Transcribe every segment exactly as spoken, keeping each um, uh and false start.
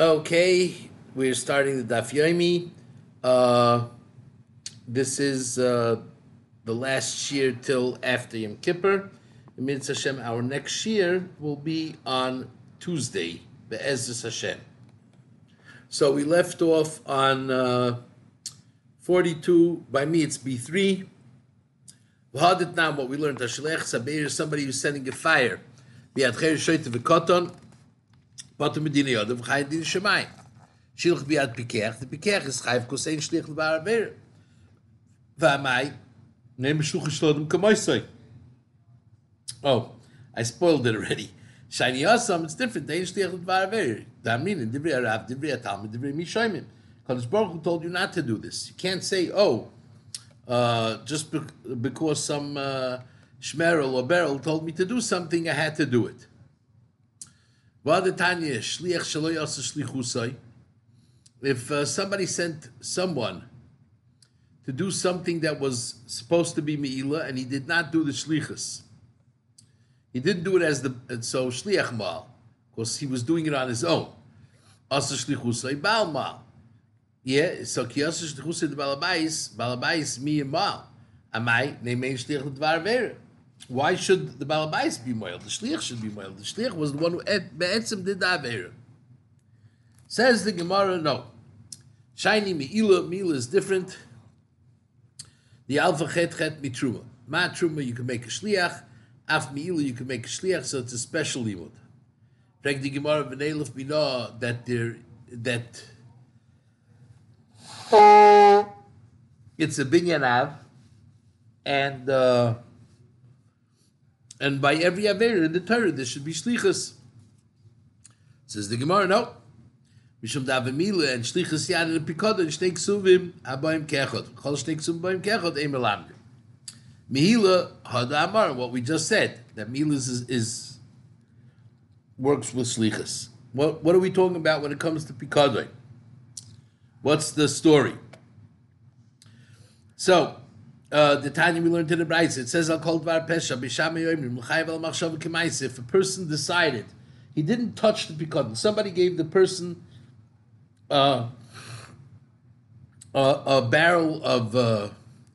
Okay, we're starting the Daf Yomi. Uh, this is uh, the last shiur till after Yom Kippur. Mir Tz Hashem, our next shiur will be on Tuesday, Be'ezras Hashem. So we left off on uh, forty-two, by me it's B three. V'hadetnam, what we learned, HaShalech Sabeir is somebody who's sending a fire. V'yadcher shoyte v'koton. The Pekech is Chayv Kosein Shlich L'Bar Aver. V'amai, Neim Shuch Shlodem Kamoisoi. Oh, I spoiled it already. Shiny Yosam, it's different. Neim Shlich L'Bar Aver. Damnin, Divrei Arav, Divrei Atalmud, Divrei Mishoimim. Kodesh Baruch Hu told you not to do this. You can't say, oh, uh, just be- because some uh, Shmerel or Beryl told me to do something, I had to do it. If uh, somebody sent someone to do something that was supposed to be me'ilah and he did not do the shlichus, he didn't do it as the so shliach mal, because he was doing it on his own. Asa shlichusay bal mal, yeah. So ki asa shlichusay the balabayis balabayis mi mal amai neimein shliach l'dvar vera. Why should the balabais be moiled? The shliach should be moiled. The shliach was the one who be'etzim did the aveira. Says the Gemara, no. Shiny me'ilah, me'ilah is different. The alpha chet chet mitruma. Ma truma, you can make a shliach. Af me'ilah, you can make a shliach, so it's a special limud. Preg the Gemara v'neilef binah, that there, that it's a binyan av, and uh, And by every Aveira in the Torah, there should be Shlichus. Says the Gemara, no. Mishum Davimila and Shlichus Yad and Pikod and Shnei Ksuvim Abayim Kechot. Chol Shnei Ksuvim Abayim Kechot, Emelamde. Mihila Hada Amar, what we just said, that Mihila is, is works with Shlichus. What, what are we talking about when it comes to Pikod? What's the story? So, Uh, the Tanya we learned in the Braitz, it says I'll call Dvar Pesha Bishamayoim Mchayev al Machshav Kemaisa. If a person decided he didn't touch the pikadon, somebody gave the person uh, a, a barrel of uh,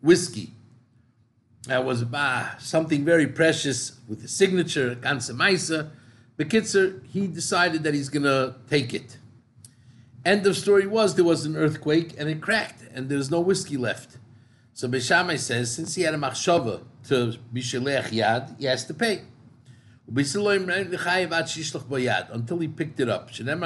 whiskey that was bah, something very precious with his signature Kansemaisa. Bekitzer, he decided that he's going to take it. End of story was there was an earthquake and it cracked and there's no whiskey left. So Beishamai says, since he had a machshava to Bishalech Yad, he has to pay. Until he picked it up. Devar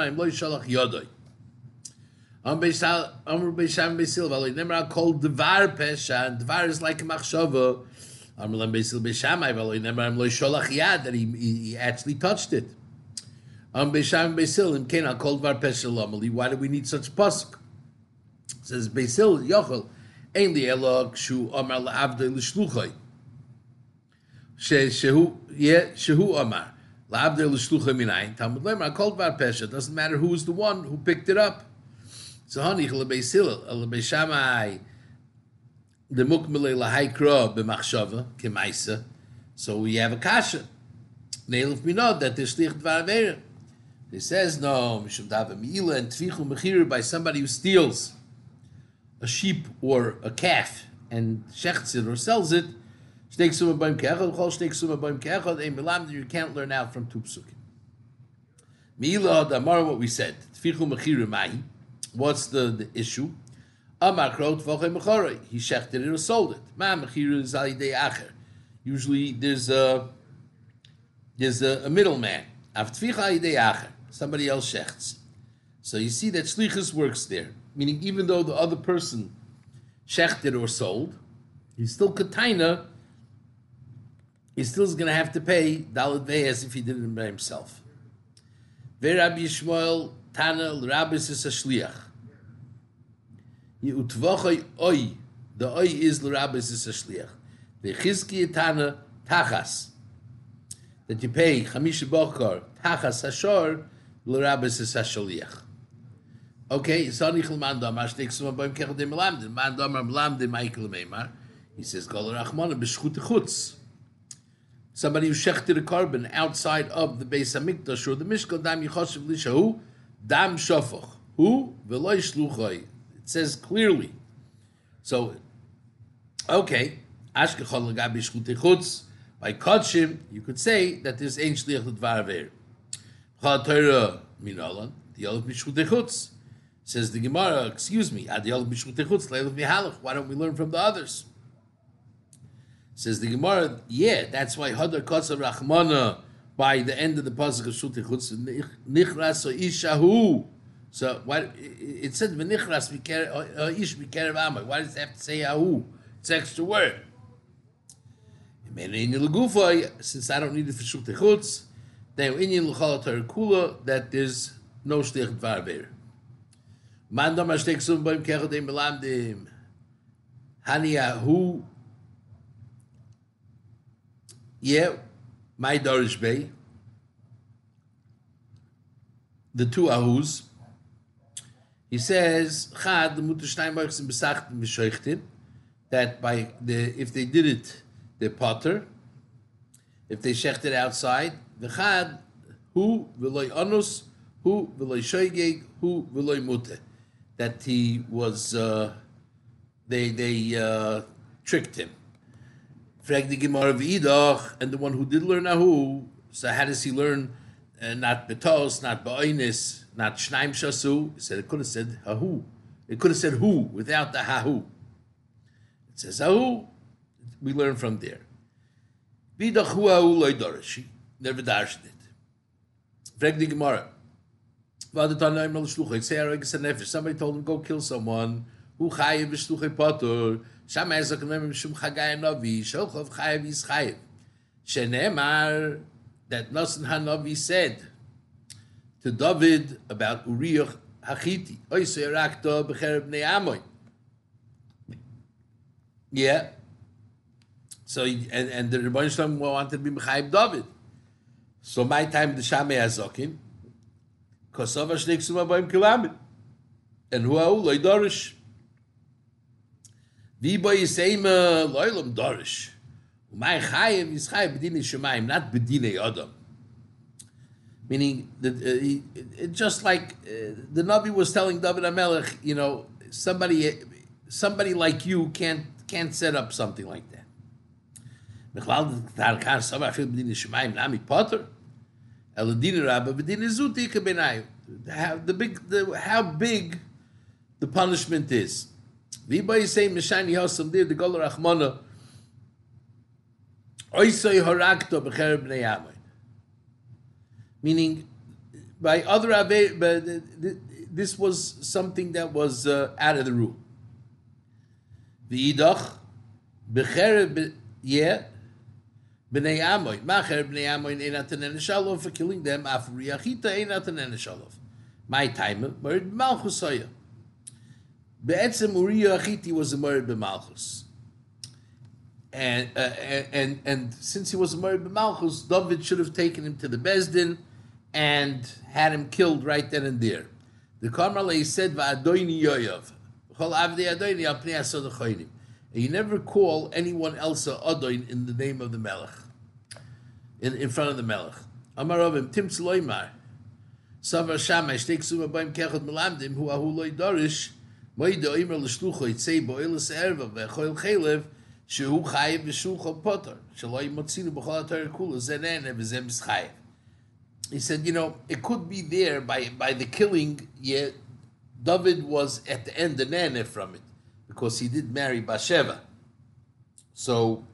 is like a machshava. That he, he, he actually touched it. Why do we need such pasuk? Says Beisil Yochel. Doesn't matter who was the one who picked it up. So we have a kasha. He says no, and by somebody who steals a sheep or a calf and shechts it or sells it, you can't learn out from two psukim. Meila damar, what we said. What's the, the issue? He shechted it or sold it. Usually there's a there's a, a middleman. Somebody else shechts. So you see that shlichus works there. Meaning, even though the other person shechted or sold, he's still kataina, he still is going to have to pay dalad ve'es if he did it by himself. Ve'Rabbi Yishmael Tana l'rabis is a shliach. U'tvochai oi, the oi is l'rabis is a shliach. Ve'chizki Tana tachas, that you pay chamish bokar tachas hashor l'rabis is a shliach. Okay, he says, somebody who shechted a carbon outside of the Beis HaMikdash or the Mishkan, Dam shafach. Who? V'loy shluchai. It says clearly. So, okay. Ashkechol l'gabi shchutei chutz. By kodshim, you could say that there's ein shliach l'dvar aveir. B'chal Torah minalan, di'olif mishchutei chutz. Says the Gemara, excuse me, adi'olif mishchutei chutz, le'olif mihalach. Why don't we learn from the others? Says the Gemara, yeah, that's why Hadar Kotsa Rachmana, by the end of the pasuk of Shutei Chutz, Nichras Ishahu. So why, it said Nichras Ish B'Kerev Amay. Why does it have to say Ahu? It's an extra word. Since I don't need it for Shutei Chutz, that there's no Shtech Dvar Beir. Mandam Ashtech Sum B'Im Kechodem Melamdim Haniyahu. Yeah, my Dorish Bay, the two Ahus, he says, that by the if they did it, the potter, if they shecht it outside, the Chad, who veloy anus, who veloy shoygeg, who veloy mute, that he was, uh, they, they uh, tricked him. And the one who did learn Ahu, so how does he learn uh, not betos, not ba'onis, not shnaim shasu? He said it could have said Ahu. It could have said who without the hahu. It says Ahu. We learn from there. Never darshed it. Somebody told him, go kill someone. Shama is a commandment from Chagai Novi, Sholchov Chayev is Chayev. Shenemar, that Nossan Hanovi said to David about Uriah Hachiti. Oysa Yerakto B'chereb Ne'amoy. Yeah. So, and, and the Rebbein Shlom wanted to be Mechayev David. So, my time, the Shama Yazokin, Kosova Shnei Ksuma Boim Kilamid, and Huau Loi Dorish. Viba Yisema Loilam Dorish. Umay Chayim is Chayim B'dinei Shemaim, not B'dinei Adam. Meaning, that, uh, he, it, just like uh, the Navi was telling David HaMelech, you know, somebody somebody like you can't can't set up something like that. How, the big, the, how big the punishment is. V'ibay Yisayim Mishani Yosem Dir D'Gol Rachmana Oysay Horakto B'cher B'nei Amay. Meaning, by other Avei, this was something that was uh, out of the rule. V'idach B'cher B'nei Amay Ma'cher B'nei Amay Einatan Eneshalof. For killing them Afri Yachita Einatan Eneshalof. My time Merid Malchus Hoya. Be'etzem Uriah Hachiti was a married b'malchus, and uh, and and since he was a married b'malchus, David should have taken him to the Bezdin and had him killed right then and there. The Karmalei said, "Va'adoini Yoav, Chol Avdei Adoini Al Pnei Asod Achoinim." You never call anyone else a Adoin in the name of the Melech, in in front of the Melech. Amar Avim Tim Tzloimar, Savar Shammai Shteiksu Mabayim Kechot Melamdim Hu Ahu Loi Dorish. He said, you know, it could be there by, by the killing, yet David was at the end an aneh from it, because he did marry Bathsheba. So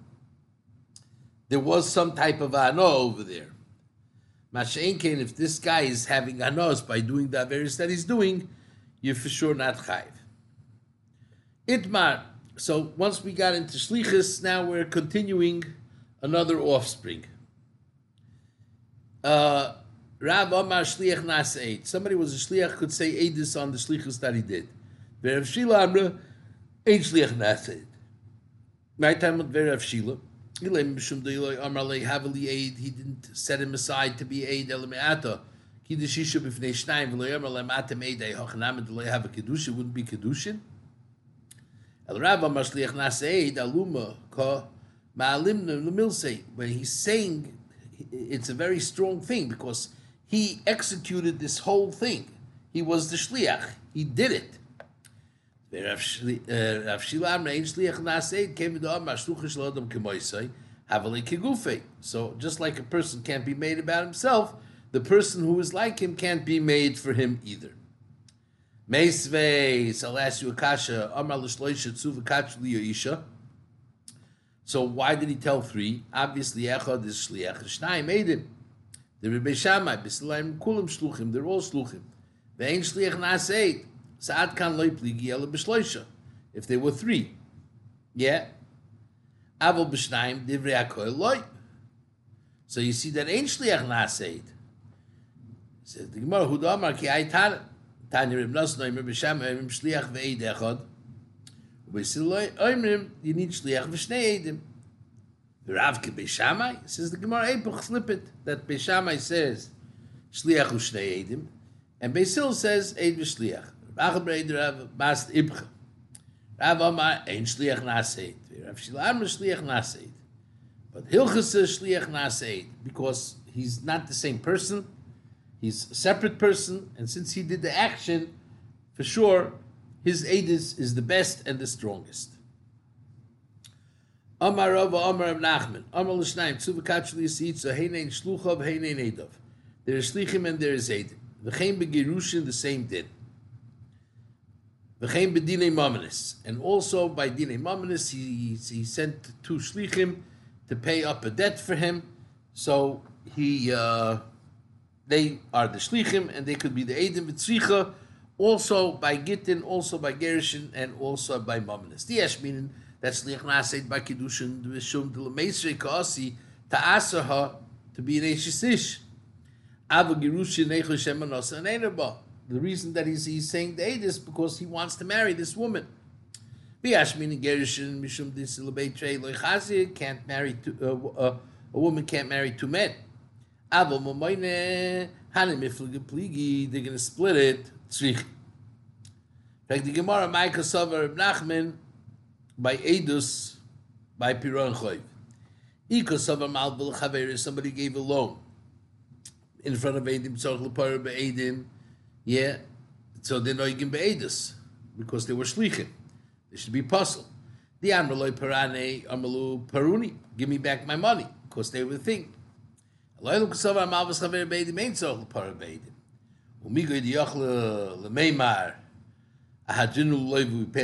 there was some type of ano over there. Masha'enken, if this guy is having anos by doing the various that he's doing, you're for sure not chayiv. Itmar. So once we got into shlichus, now we're continuing another offspring. Uh, Rav Amar shliach nas eid. Somebody was a shliach could say eidus on the shlichus that he did. Verav Shila amra ein shliach nas eid. My time with Verav Shila, ilay mishum doilay amar lei haveli eid. He didn't set him aside to be eid elemeata. Kiddushin b'fnei shnayim v'lo yomer lem atem eidei hochanamid v'lo have a kiddushin. It wouldn't be kiddushin. El Rava mashliach nas eid aluma ko ma'alimnu l'milsei. When he's saying, it's a very strong thing because he executed this whole thing. He was the shliach. He did it. Rav Shila So just like a person can't be made about himself, the person who is like him can't be made for him either. So why did he tell three? Obviously, Echad is shliach. Shnai made him. The Rebbe Shammai, B'Selaim Kulim Shluchim. They're all Shluchim. Ve'ein shliach naseit. If they were three, yeah. So you see that ain't shliach naseid. Says the Gemara, Huda Amar ki aitan tani Reb Nosson Omer b'Sham Omer shliach ve'eid echad ubesiloi Omer you need shliach v'shnei eidim. Rav ki b'Shamai says the Gemara, epoch flip it that b'Shamai says shliach v'shnei eidim and Beisil says eid v'shliach. Rav Amar ein shliach naseid. Rav Shila Amar shliach naseid. But Hilchas says shliach naseid because he's not the same person. He's a separate person, and since he did the action, for sure his eidus is the best and the strongest. Amar Ravah Amar Rav Nachman Amar l'shnaim tzuvakach l'yisitz so heinein shluchav heinein eidov. There is shlichim and there is eidim. V'chein b'gerushin the same did. And also by Dine Mamanis, he, he sent two shlichim to pay up a debt for him. So he, uh, they are the shlichim, and they could be the Eidim V'tzricha, also by Gittin, also by Gerishin, and also by Mamanis. The Ashminin, that's Shlich Naseid by Kiddushin, V'shum de L'meisrei Ka'asi, Ta'asaha, to be an Eishisish. Ava Gerushin Eichu Shem Anosan Einerba. The reason that he's, he's saying the Eid is because he wants to marry this woman. Can't marry two, uh, uh, a woman can't marry two men. They're gonna split it. Like the Gemara, Micah Sover Nachman by Eidus by Piron Choiv. Ika Sover Malbul Chaver. Somebody gave a loan in front of Eidim. Tzorch Lepar BeEidim. Yeah, so they're noigim be'edus because they were shlichim. They should be puzzled. The amrloi parane amrlu paruni. Give me back my money because they were thinking. We paid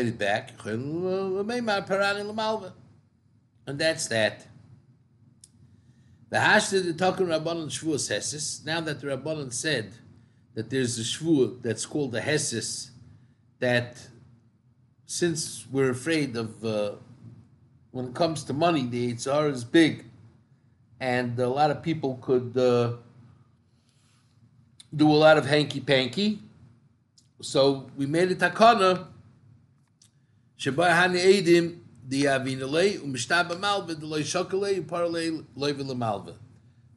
it back. And that's that. The hashda the talking rabbanon shvuas hesis. Now that the rabbanon said that there's a shvua that's called a hesis, that since we're afraid of, uh, when it comes to money, the Yitzhar is big, and a lot of people could uh, do a lot of hanky-panky. So we made a takana, Sheba Hani Eidim, the Avinalei, Umishtab Malva, the Loi Shokalei, Paralei, Loivila Malva.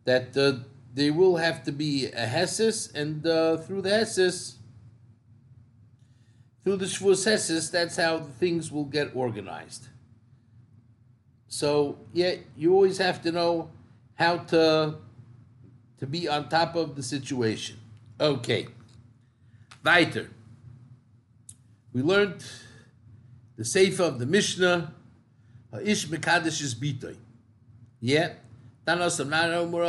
That uh, They will have to be a hesis, and uh, through the hesis, through the shvus hesis, that's how things will get organized. So, yeah, you always have to know how to to be on top of the situation. Okay, weiter. We learned the sefer of the Mishnah. Ha'ish mekadesh is bitoi. Yeah. Both. That's number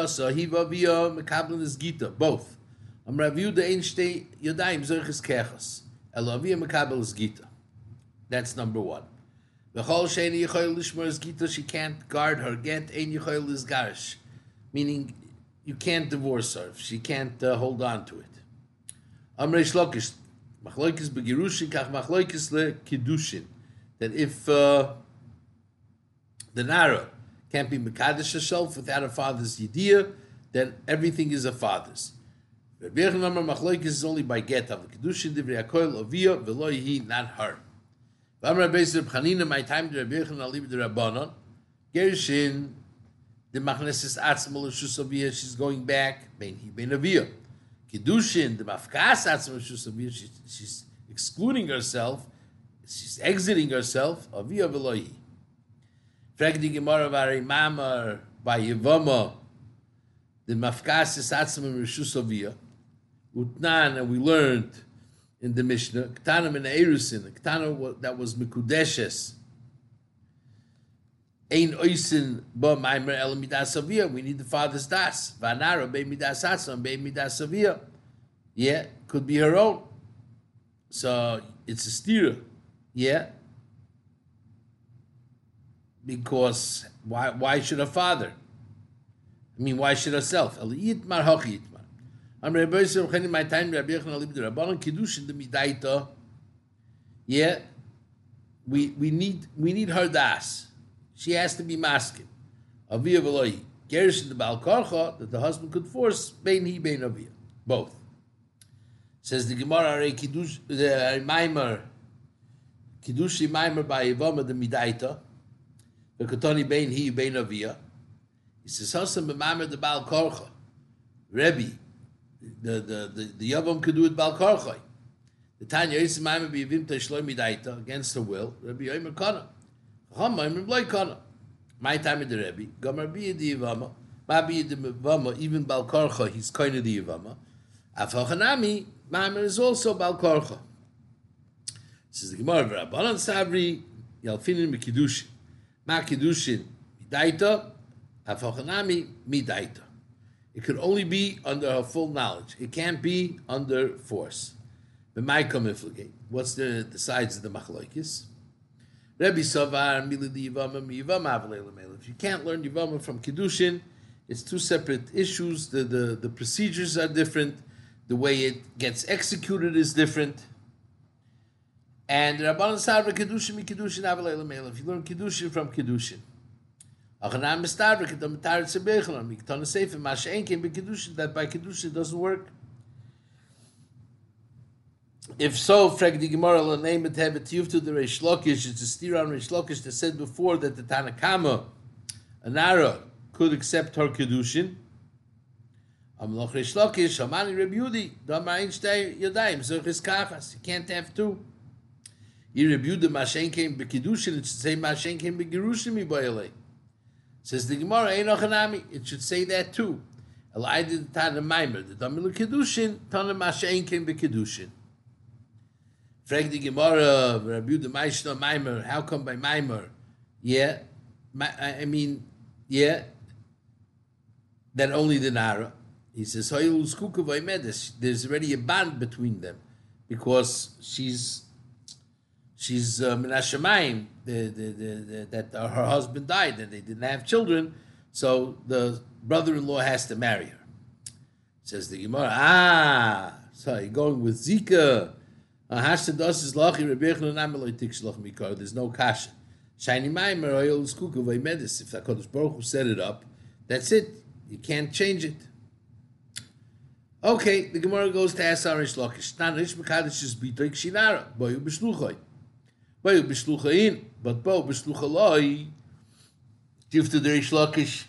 one. She can't guard her get, meaning you can't divorce her. She can't uh, hold on to it. That if uh, the Nara can't be mekadesh herself without her father's yediyah, then everything is her father's. Rabbi Yochanan Machloikis is only by get of the Kiddushin Divrei Hakoil Avia Veloihi, not her. V'amar Rabbi Yisrael Chanina, my time the Rabbi Yochanan Alib the Rabbanon Gerishin the Machnesis Atzmal Shus Avia. She's going back Ben He Ben Avia Kiddushin the Mafkas Atzmal Shus Avia. She's excluding herself. She's exiting herself Avia Veloihi. Fragdi Gemara Vari Mamar by Yevama, the Mafkasis Atzmim Rishusovia, Utnan, and we learned in the Mishnah, Ketana min Erusin, Ketana that was Mikudeshes. Ein Oisin ba Maimer el Midas Avia. We need the father's das. Vanara be Midas Hassan, be Midas Avia. Yeah, could be her own. So it's a stira. Yeah. Because why why should a father? I mean, why should herself? El Yitmar Hochi Yitmar. I'm Rabbi Yassel, I'm my time, Rabbi Yassel, I'm Rabbanon Kiddushin, the Midaita. Yeah. We we need we need her das. She has to be masculine. Avia v'lohi. Gerish the Baal Korcha, that the husband could force, bein he, bein avia. Both. Says the Gemara, Arei Kiddush, the Maimer, Kiddushi Maimer by Yevama, the Midaita, the Katoni bein he, bein avia. He says, Hassan b'maimer the Baal Korcha. Rebbe, the, the, the, the Yavam could do it Baal Korcha. The Tanya, Yis Maimer b'yivim teshloi Midaita, against her will, Rebbe Yomer Kana. My time at the Rebbe, Gomer be the Yavama, Mabi the Yavama, even Balkorcha, he's kind of the Yavama. Afochanami, Mamer is also Balkorcha. This is the Gemara of Rabbanon Sabri, Yalfinin Mikidushin. Ma Kiddushin, Midaita, Afochanami, Midaita. It could only be under her full knowledge, it can't be under force. The Maikom Ifligate. What's the, the sides of the Machlokes? Rebbe Savar, Mila di Yivama, Yivama Avleila Mela. If you can't learn Yivama from Kiddushin, it's two separate issues. The, the, the procedures are different. The way it gets executed is different. And Rabbanon Savra Kiddushin, Kiddushin Avleila Mela. If you learn Kiddushin from Kiddushin, Achanam Mistavra, Kedam Taritz Beichanam, Mikton Seifim, Mashenkin, Be Kiddushin. That by Kiddushin doesn't work. If so, Frag the Gemara will name it have it to the Reish Lakish. It's a steer on Reish Lakish that said before that the Tanakama, Anara, could accept her Kiddushin. Amloch Reish Lakish, Amani Reb Yudi, Dama Einstein Yodaim, Zerchis Kafas. You can't have two. You Reb Yudah, Mashen came B'Kiddushin, it should say Mashen came B'Girushim, Iboyele. Says the Gemara, Einochanami, it should say that too. Elaidid Tanamaimer, the Damilu Kiddushin, Tanam Mashen came B'Kiddushin. Frag the Gemara, Rabbi Yudah, Mishnah, Maimer. How come by Maimer? Yeah, I mean, yeah. Then only the Nara. He says, there's already a bond between them because she's she's Menashemayim, uh, that her husband died and they didn't have children, so the brother-in-law has to marry her. Says the Gemara, ah, so you're going with Zika. There's no kasha. Shiny Maimer Oyel Skuka Vaimedis. If HaKadosh Baruch Hu set it up, that's it. You can't change it. Okay, the Gemara goes to Asar Reish Lakish. Tan Reish Mekadosh is Bitoik Shinara. Boyu B'Shluchoi. Boyu B'Shluchoin. But Bo B'Shlucholoi. Give to the Reish Lakish.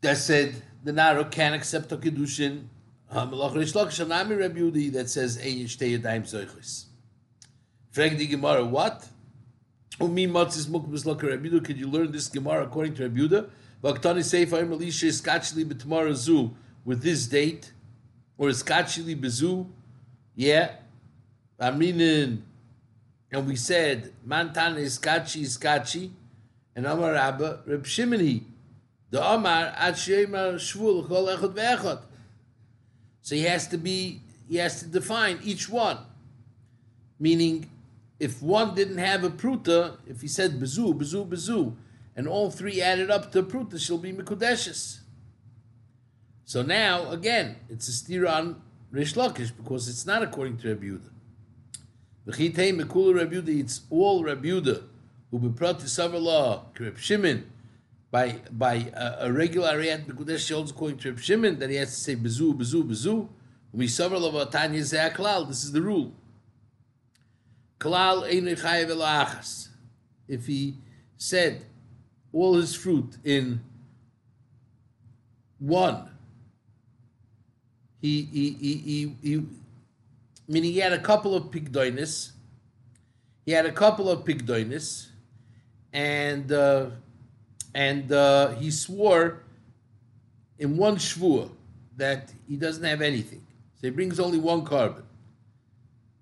That said, the Nara can accept a Kiddushin. That says Frag the Gemara, what? Could you learn this Gemara according to Rabbi Yudah? With this date, or Iskachili Bezu? Yeah. I mean, and we said Mantan Iskachi Iskachi, and Amar Rabba Reb Shimon the Amar Adsheimar Shvul Chol Echad VeEchad. So he has to be, he has to define each one. Meaning, if one didn't have a pruta, if he said bezu, bezu, bezu, and all three added up to pruta, she'll be mikudeshes. So now, again, it's a steer on Reish Lakish because it's not according to Rabbi Yudah. V'chitei mekula Rabbi Yudah, it's all Rabbi Yudah, who be brought to Savarlah, Reb Shimon. By by a, a regular Ariat Mikudesh, she holds according to Reb Shimon that he has to say bezu, bezu, bezu. We several of our Tanya say klal. This is the rule. Klal ein chayev elo achas. If he said all his fruit in one, he he he he, he meaning he had a couple of pigdoinis. He had a couple of pigdoinis, and. Uh, And uh, he swore in one shvua that he doesn't have anything. So he brings only one carbon.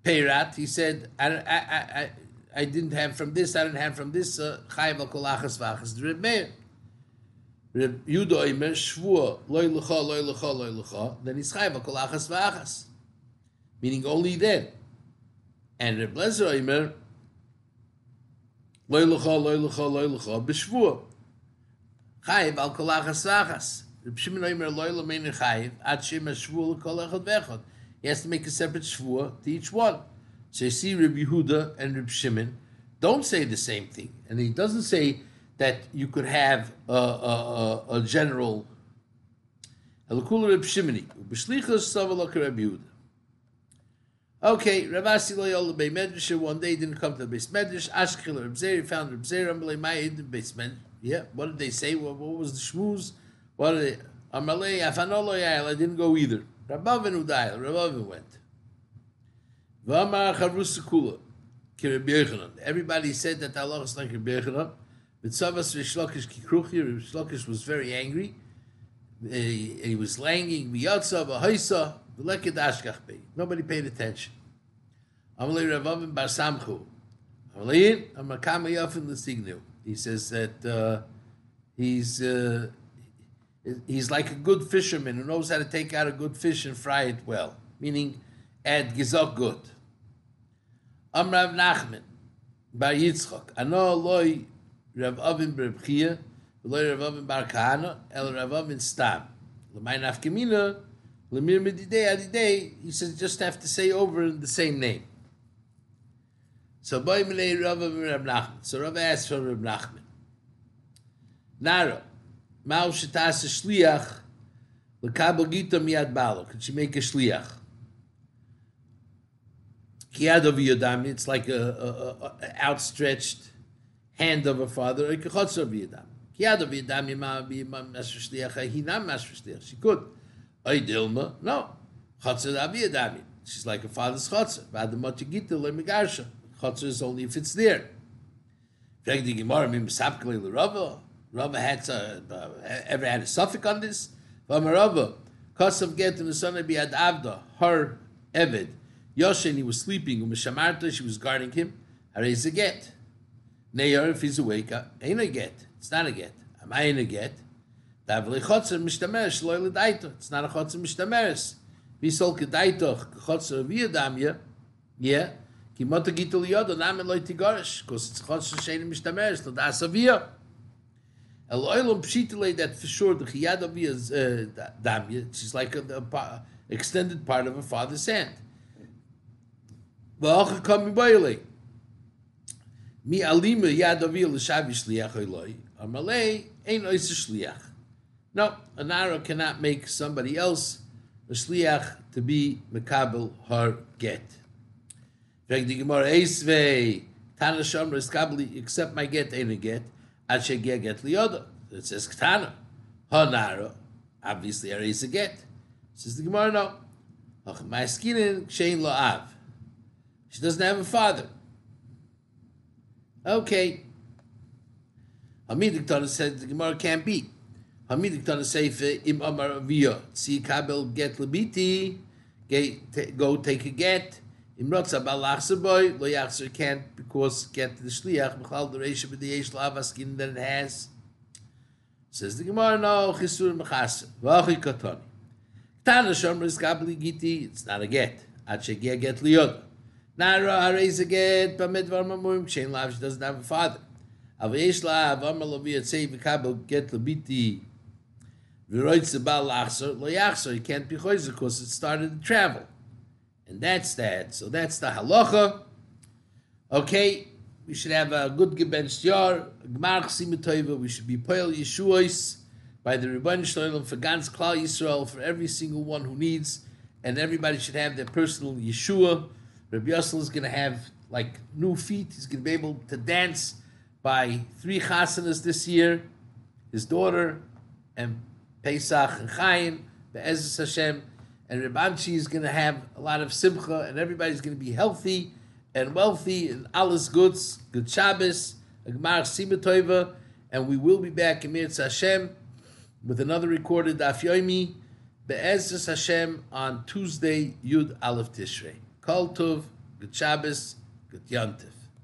Peirat, he said, I, I, I, I didn't have from this, I didn't have from this, Chayav al kol achas v'achas. Reb Meir. Reb Yudah Omer, Shvua, loy l'cha, loy l'cha, loy l'cha, then he's Chayav al kol achas v'achas. Meaning only then. And Reb Lezer Omer, loy l'cha, loy l'cha, loy l'cha, b'shvua. Chayav al kol achas v'achas. Reb Shimon Omer, loy l'mein chayav, ad shema shvua l'kol echad v'echad. He has to make a separate shvua to each one. So you see, Rabbi Yehuda and Reb Shimon don't say the same thing. And he doesn't say that you could have a, a, a, a general. Okay, Rav Yassel all the Beit Medrash. One day he didn't come to the Beit Medrash. Ashkel Reb Lezer, he found Reb Lezer. Amalei Ma'id the Beit Medrash. Yeah, what did they say? What, what was the shmuz? What did they? Amalei Afanolo Yael. I didn't go either. Rabbi Avin Udayel, Rabbi Avin went. V'amar Charus Sekula, ki Rabbi Yochanan. Everybody said that Allah is like Rabbi Yochanan. V'tzavas Reish Lakish ki Kruchi, Reish Lakish was very angry. He, he was langing, v'yatsa, v'hoysa, v'lekid ashkach bey. Nobody paid attention. Amalei Rabbi Avin bar Samchu. Amalei, amar kama yafin l'signu. He says that uh, he's... Uh, He's like a good fisherman who knows how to take out a good fish and fry it well. Meaning, add gizok good. Am Rav Nachman Bar Yitzchok. Ano loy Rav Avin B'Reb Chia, loy Rav Avin Bar Kahana, el Rav Avin Stam. L'may nafkamina, l'mir medidei adidei. He says, just have to say over the same name. So, boy milei Rav Avin Rav Nachman. So, Rav asked for Rav Nachman. Naro. Mao shetas a shliach lekabel gita miyad balo. Could she make a shliach? Kiyad of Yadam. It's like an outstretched hand of a father. Or kachotz of Yadam. Kiyad of Yadam yima biyima masher shliach. He not masher shliach. She could. Oidilma. No. Chotzer of Yadam. She's like a father's chotzer. Vadamot gita lemigarsha. Chotzer is only if it's there. Frag the Gemara mimsapkle leRavah. Ravah had uh, uh, ever had a suffix on this. V'amarava, kasav get and the son of biad avda, her eved. Yoshen, he was sleeping. U'mishamarta, she was guarding him. Harez a get. Neyar, if he's awake, ain't a get. It's not a get. Am I in a get? Davle chotzer mishtameres loy l'daito. It's not a chotzer mishtameres. V'isol kedaito chotzer v'yadamya. Yeah, ki mata gitul yodo namen loy tigarish. Because it's chotzer shein mishtameres l'dasavya. El oilam pshitile, that for sure the chiyad of is damya. She's like an extended part of her father's hand. V'alcha kami b'yelei mi alima yad of yil l'shavi shliach eloi amalei ein ois shliach. No, an Arab cannot make somebody else a shliach to be mekabel her get. V'eg di gemara eisvei tana shamra eskabli except my get ain't a get. It says Ketana. Honara. Obviously, I raise a get. Says the Gemara, no. She doesn't have a father. Okay. Hamidik Tana said the Gemara can't be. Hamidik Tana says, Im Amar Aviyah. Si Kabel get Labiti. Go take a get. Imrotza balachser boy lo yachser can't because get the shliach mechal the reisha with the yesh lavaskin that it has. Says the Gemara, no chisur mechaser v'achi katani. Tana shomer iskabli giti. It's not a get. Ad shegeh get liyod. Nara hareis a get b'medvar mamuim shein lav. She doesn't have a father. Av yesh lav amar loviyat say v'kabel get labiti v'roitza balachser lo yachser. He can't be choizer because it started to travel. And that's that. So that's the halacha. Okay, we should have a good gebenst yar, gmar chsimitoiva. We should be poel yeshuos by the Rebbeinu Shloim for Gans Klal Yisrael for every single one who needs, and everybody should have their personal Yeshua. Rabbi Yassel is going to have like new feet. He's going to be able to dance by three chasanas this year. His daughter and Pesach and Chaim, Be'ezras Hashem. And Reb Amchi is going to have a lot of simcha, and everybody's going to be healthy and wealthy and alles goods, good Shabbos, Gemara Simatoiva, and we will be back in Mir Tz Hashem with another recorded Daf Yomi, Be'ezras Hashem on Tuesday Yud Aleph Tishrei. Kol Tov. Good Shabbos, good Yom Tov.